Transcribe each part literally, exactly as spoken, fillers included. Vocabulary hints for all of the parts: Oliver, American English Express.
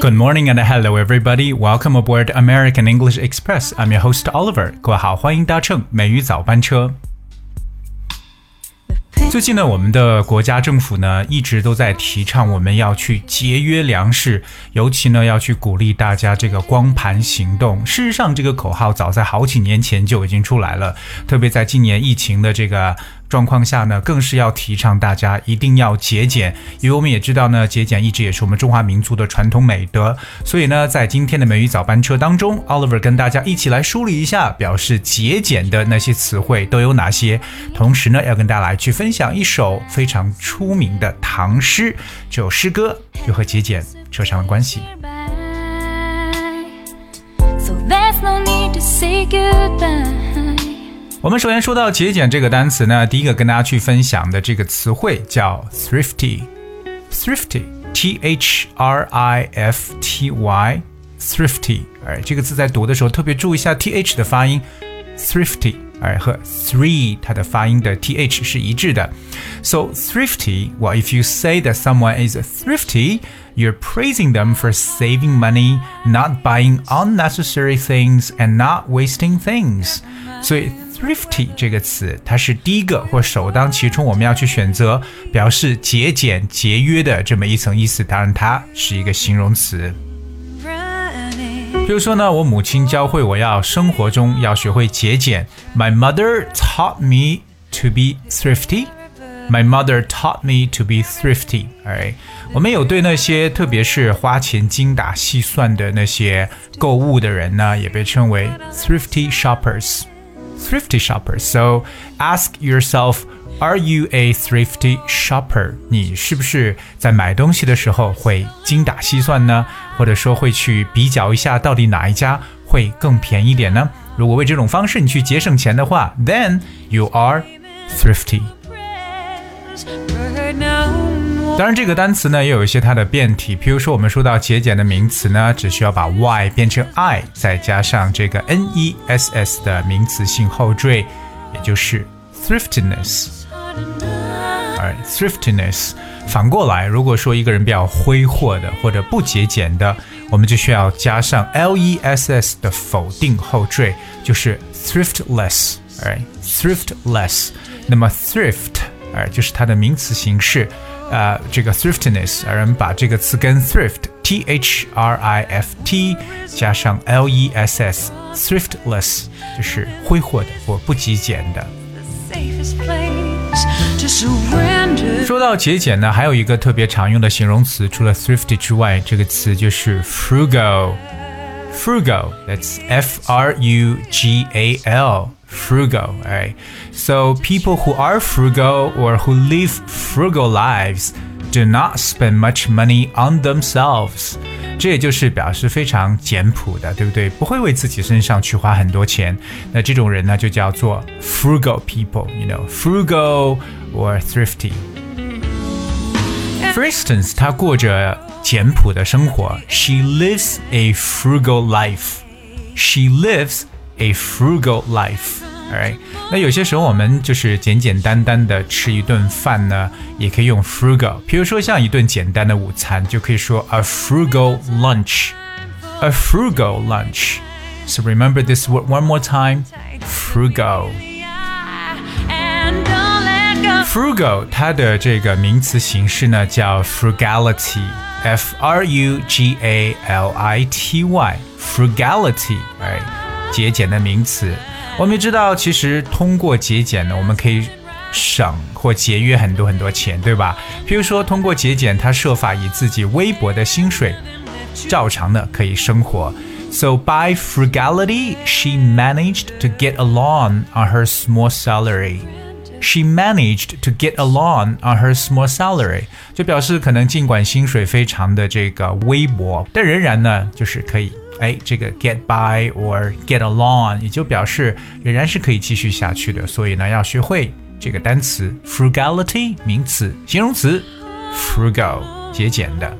Good morning and hello everybody. Welcome aboard American English Express. I'm your host Oliver. 各位好，欢迎搭乘美语早班车。最近呢，我们的国家政府呢一直都在提倡我们要去节约粮食，尤其呢要去鼓励大家这个光盘行动。事实上，这个口号早在好几年前就已经出来了，特别在今年疫情的这个状况下呢，更是要提倡大家一定要节俭，因为我们也知道呢，节俭一直也是我们中华民族的传统美德。所以呢，在今天的美语早班车当中 Oliver 跟大家一起来梳理一下表示节俭的那些词汇都有哪些，同时呢，要跟大家来去分享一首非常出名的唐诗，这首诗歌又和节俭扯上了关系。 So there's no need to say goodbye。我们首先说到节俭这个单词呢，第一个跟大家去分享的这个词汇叫 thrifty thrifty T H R I F T Y thrifty， 这个字在读的时候特别注意一下 T H 的发音， thrifty 和 three 它的发音的 T H 是一致的。 So thrifty, well, if you say that someone is thrifty, you're praising them for saving money, not buying unnecessary things and not wasting things. 所以thrifty 这个词，它是第一个或首当其冲我们要去选择表示节俭节约的这么一层意思，当然它是一个形容词。比如说呢，我母亲教会我要生活中要学会节俭。 My mother taught me to be thrifty. My mother taught me to be thrifty. Alright. 我们有对那些特别是花钱精打细算的那些购物的人呢，也被称为 thrifty shoppers.Thrifty shopper. So ask yourself, are you a thrifty shopper? 你是不是在买东西的时候会精打细算呢？或者说会去比较一下到底哪一家会更便宜点呢？如果为这种方式你去节省钱的话 then you are thrifty.当然这个单词呢也有一些它的变体，比如说我们说到节俭的名词呢，只需要把 y 变成 i， 再加上这个 ness 的名词性后缀，也就是 thriftiness。 而 thriftiness 反过来，如果说一个人比较挥霍的或者不节俭的，我们就需要加上 less 的否定后缀，就是 thriftless。 thriftless， 那么 thrift就是它的名词形式，呃，这个 thriftiness， 而我们把这个词根 thrift T H R I F T 加上 L E S S thriftless 就是挥霍的或不极简的。说到节俭呢，还有一个特别常用的形容词，除了 thrifty 之外，这个词就是 frugal。frugal that's F R U G A L.Frugal, right? So people who are frugal or who live frugal lives do not spend much money on themselves. 这也就是表示非常简朴的，对不对？不会为自己身上去花很多钱。那这种人呢，就叫做 frugal people. You know, frugal or thrifty. For instance, 她过着简朴的生活。She lives a frugal life. She lives.A frugal life, alright. 那有些时候我们就是简简单单的吃一顿饭呢，也可以用 frugal。比如说像一顿简单的午餐，就可以说 a frugal lunch, a frugal lunch. So remember this word one more time, frugal. Frugal 它的这个名词形式呢叫 frugality, F R U G A L I T Y, frugality, alright.节俭的名词，我们知道其实通过节俭呢，我们可以省或节约很多很多钱，对吧？比如说通过节俭，他设法以自己微薄的薪水照常的可以生活。 So by frugality, she managed to get along on her small salary. She managed to get along on her small salary. 就表示可能尽管薪水非常的这个微薄，但仍然呢就是可以哎，这个 get by or get along 也就表示仍然是可以继续下去的，所以呢，要学会这个单词 frugality 名词，形容词 frugal 节俭的。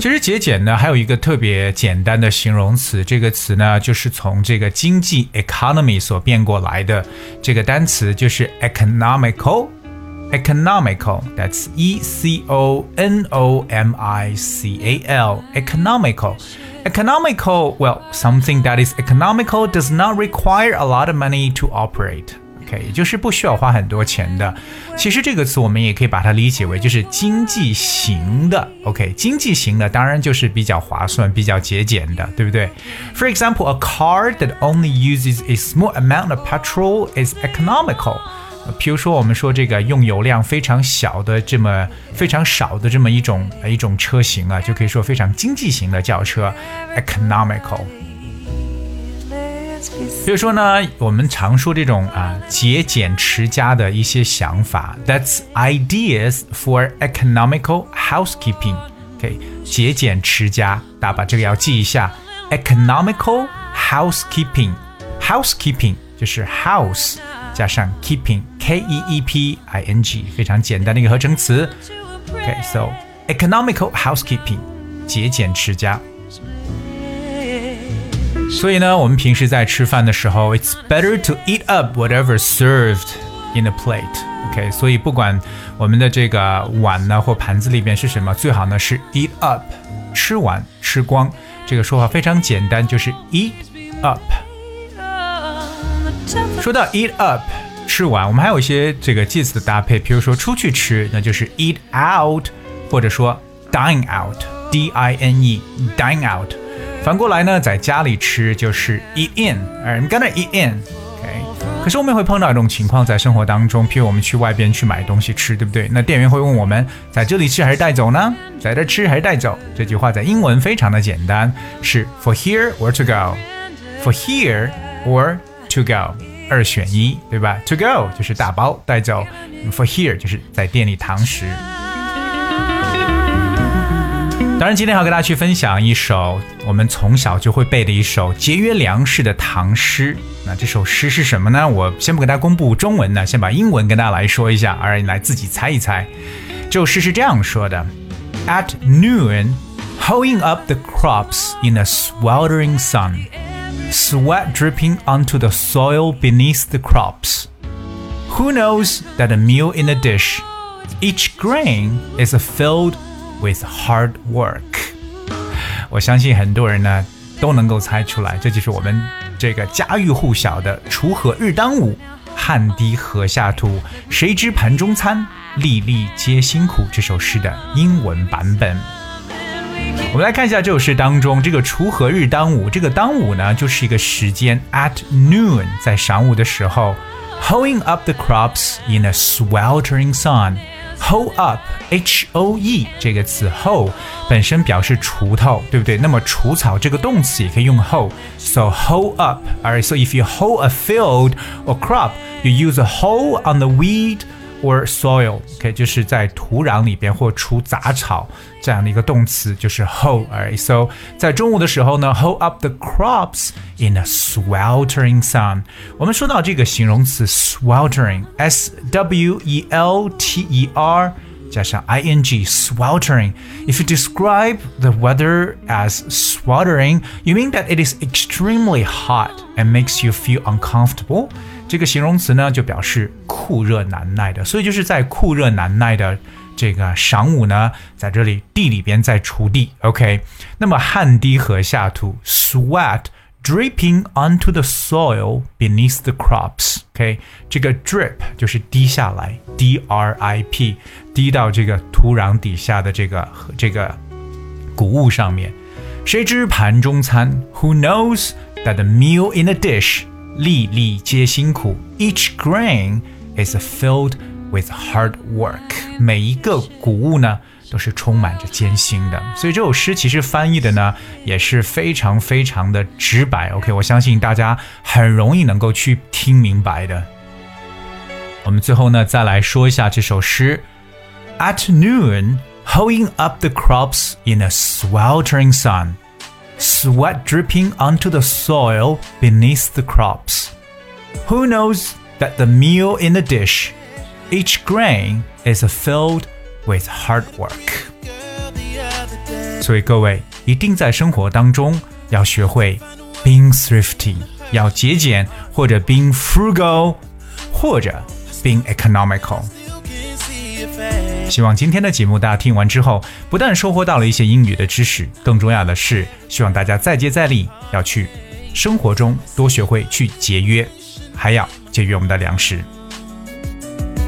其实节俭呢，还有一个特别简单的形容词，这个词呢，就是从这个经济 economy 所变过来的，这个单词就是 economical Economical, that's E C O N O M I C A L, economical. Economical, well, something that is economical does not require a lot of money to operate.Okay, 也就是不需要花很多钱的。其实这个词我们也可以把它理解为就是经济型的。OK， 经济型的当然就是比较划算、比较节俭的，对不对 ？For example, a car that only uses a small amount of petrol is economical. 比如说我们说这个用油量非常小的这么非常少的这么一种一种车型啊，就可以说非常经济型的轿车 ，economical。比如说呢，我们常说这种啊节俭持家的一些想法 ，That's ideas for economical housekeeping。OK， 节俭持家，大家把这个要记一下 ，economical housekeeping。Housekeeping 就是 house 加上 keeping，K E E P I N G， 非常简单的一个合成词。OK，so economical housekeeping， 节俭持家。所以呢，我们平时在吃饭的时候 ，it's better to eat up whatever served in a plate. OK， 所以不管我们的这个碗呢或盘子里边是什么，最好呢是 eat up， 吃完吃光。这个说法非常简单，就是 eat up。说到 eat up， 吃完，我们还有一些这个介词的搭配，比如说出去吃，那就是 eat out， 或者说 dine out，D I N E dine out。反过来呢，在家里吃就是 eat in， I'm gonna eat in， okay? 可是我们也会碰到一种情况，在生活当中，譬如我们去外边去买东西吃，对不对？那店员会问我们，在这里吃还是带走呢？在这吃还是带走？这句话在英文非常的简单，是 for here or to go， for here or to go， 二选一，对吧 ？To go 就是打包带走 ，for here 就是在店里堂食。当然今天要跟大家去分享一首我们从小就会背的一首节约粮食的唐诗。那这首诗是什么呢？我先不给大家公布中文呢，先把英文跟大家来说一下，而你来自己猜一猜。这首诗是这样说的 ：At noon, hoeing up the crops in a sweltering sun, sweat dripping onto the soil beneath the crops. Who knows that a meal in a dish, each grain is a field.With hard work， 我相信很多人呢都能够猜出来，这就是我们这个家喻户晓的“锄禾日当午，汗滴禾下土，谁知盘中餐，粒粒皆辛苦”这首诗的英文版本。我们来看一下这首诗当中这个“锄禾日当午”，这个“当午”呢就是一个时间 ，at noon， 在晌午的时候 ，hoeing up the crops in a sweltering sun。hoe up H O E 这个词 hoe 本身表示锄头，对不对？那么除草这个动词也可以用 hoe， so hoe up. Alright, so if you hoe a field or crop, you use a hoe on the weed or soil. Okay, 就是在土壤里边或除杂草这样的一个动词就是 hoe. Alright, so 在中午的时候呢 hoe up the crops in a sweltering sun. 我们说到这个形容词 sweltering, S W E L T E R加上 ing, sweltering. If you describe the weather as sweltering, you mean that it is extremely hot and makes you feel uncomfortable. 这个形容词呢，就表示酷热难耐的。所以就是在酷热难耐的这个晌午呢，在这里地里边在锄地。OK， 那么汗滴禾下土 ，sweat dripping onto the soil beneath the crops。OK， 这个 drip 就是滴下来 ，D R I P， 滴到这个土壤底下的这个这个谷物上面。谁知盘中餐 ？Who knows that a meal in a dish， 粒粒皆辛苦 ，Each grain is filled with hard work。每一个谷物呢，都是充满着艰辛的。所以这首诗其实翻译的呢，也是非常非常的直白。OK， 我相信大家很容易能够去听明白的。我们最后呢，再来说一下这首诗 ：At noon, hoeing up the crops in a sweltering sun, sweat dripping onto the soil beneath the crops. Who knows that the meal in the dish, each grain is a field.With hard work. 所以各位一定在生活当中要学会 being thrifty， 要节俭，或者 being frugal， 或者 being economical。希望今天的节目大家听完之后，不但收获到了一些英语的知识，更重要的是希望大家再接再厉，要去生活中多学会去节约，还要节约我们的粮食。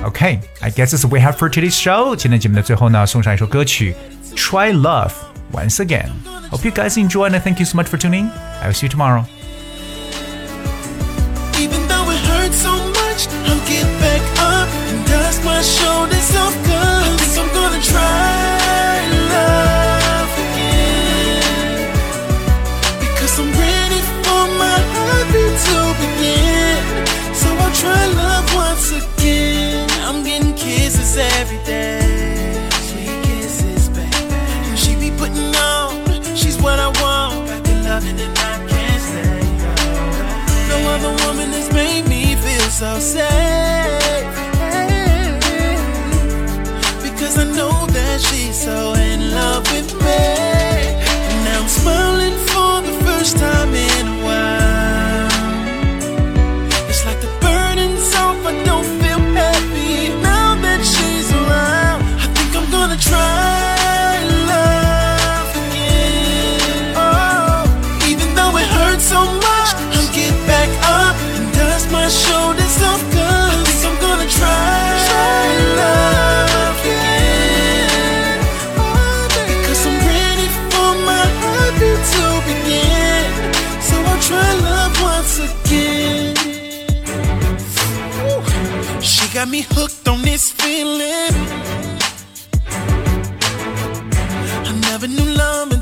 Okay, I guess this is what we have for today's show. 今天节目的最后呢，送上一首歌曲 Try Love Once Again. Hope you guys enjoy and thank you so much for tuning. I will see you tomorrow. Even though it hurts so much, I'll get back up and dust my shoulders off. I think I'm gonna try love again, because I'm ready for my heartbeat to begin. So I'll try love once again. I'm getting kisses every day, sweet kisses, baby. And she be putting on, she's what I want. Got the loving and I can't say no. No other woman has made me feel so safe, because I know that she's so in love with me. And now I'm smiling for the first time in a while. It's like the burden's off, I don't feel try love again. Oh, even though it hurts so much, I'll get back up and dust my shoulders off, 'cause I think I'm gonna try, try love again, because I'm ready for my heartbeat to begin. So I'll try love once again. Ooh, she got me hooked on this feeling. Never knew love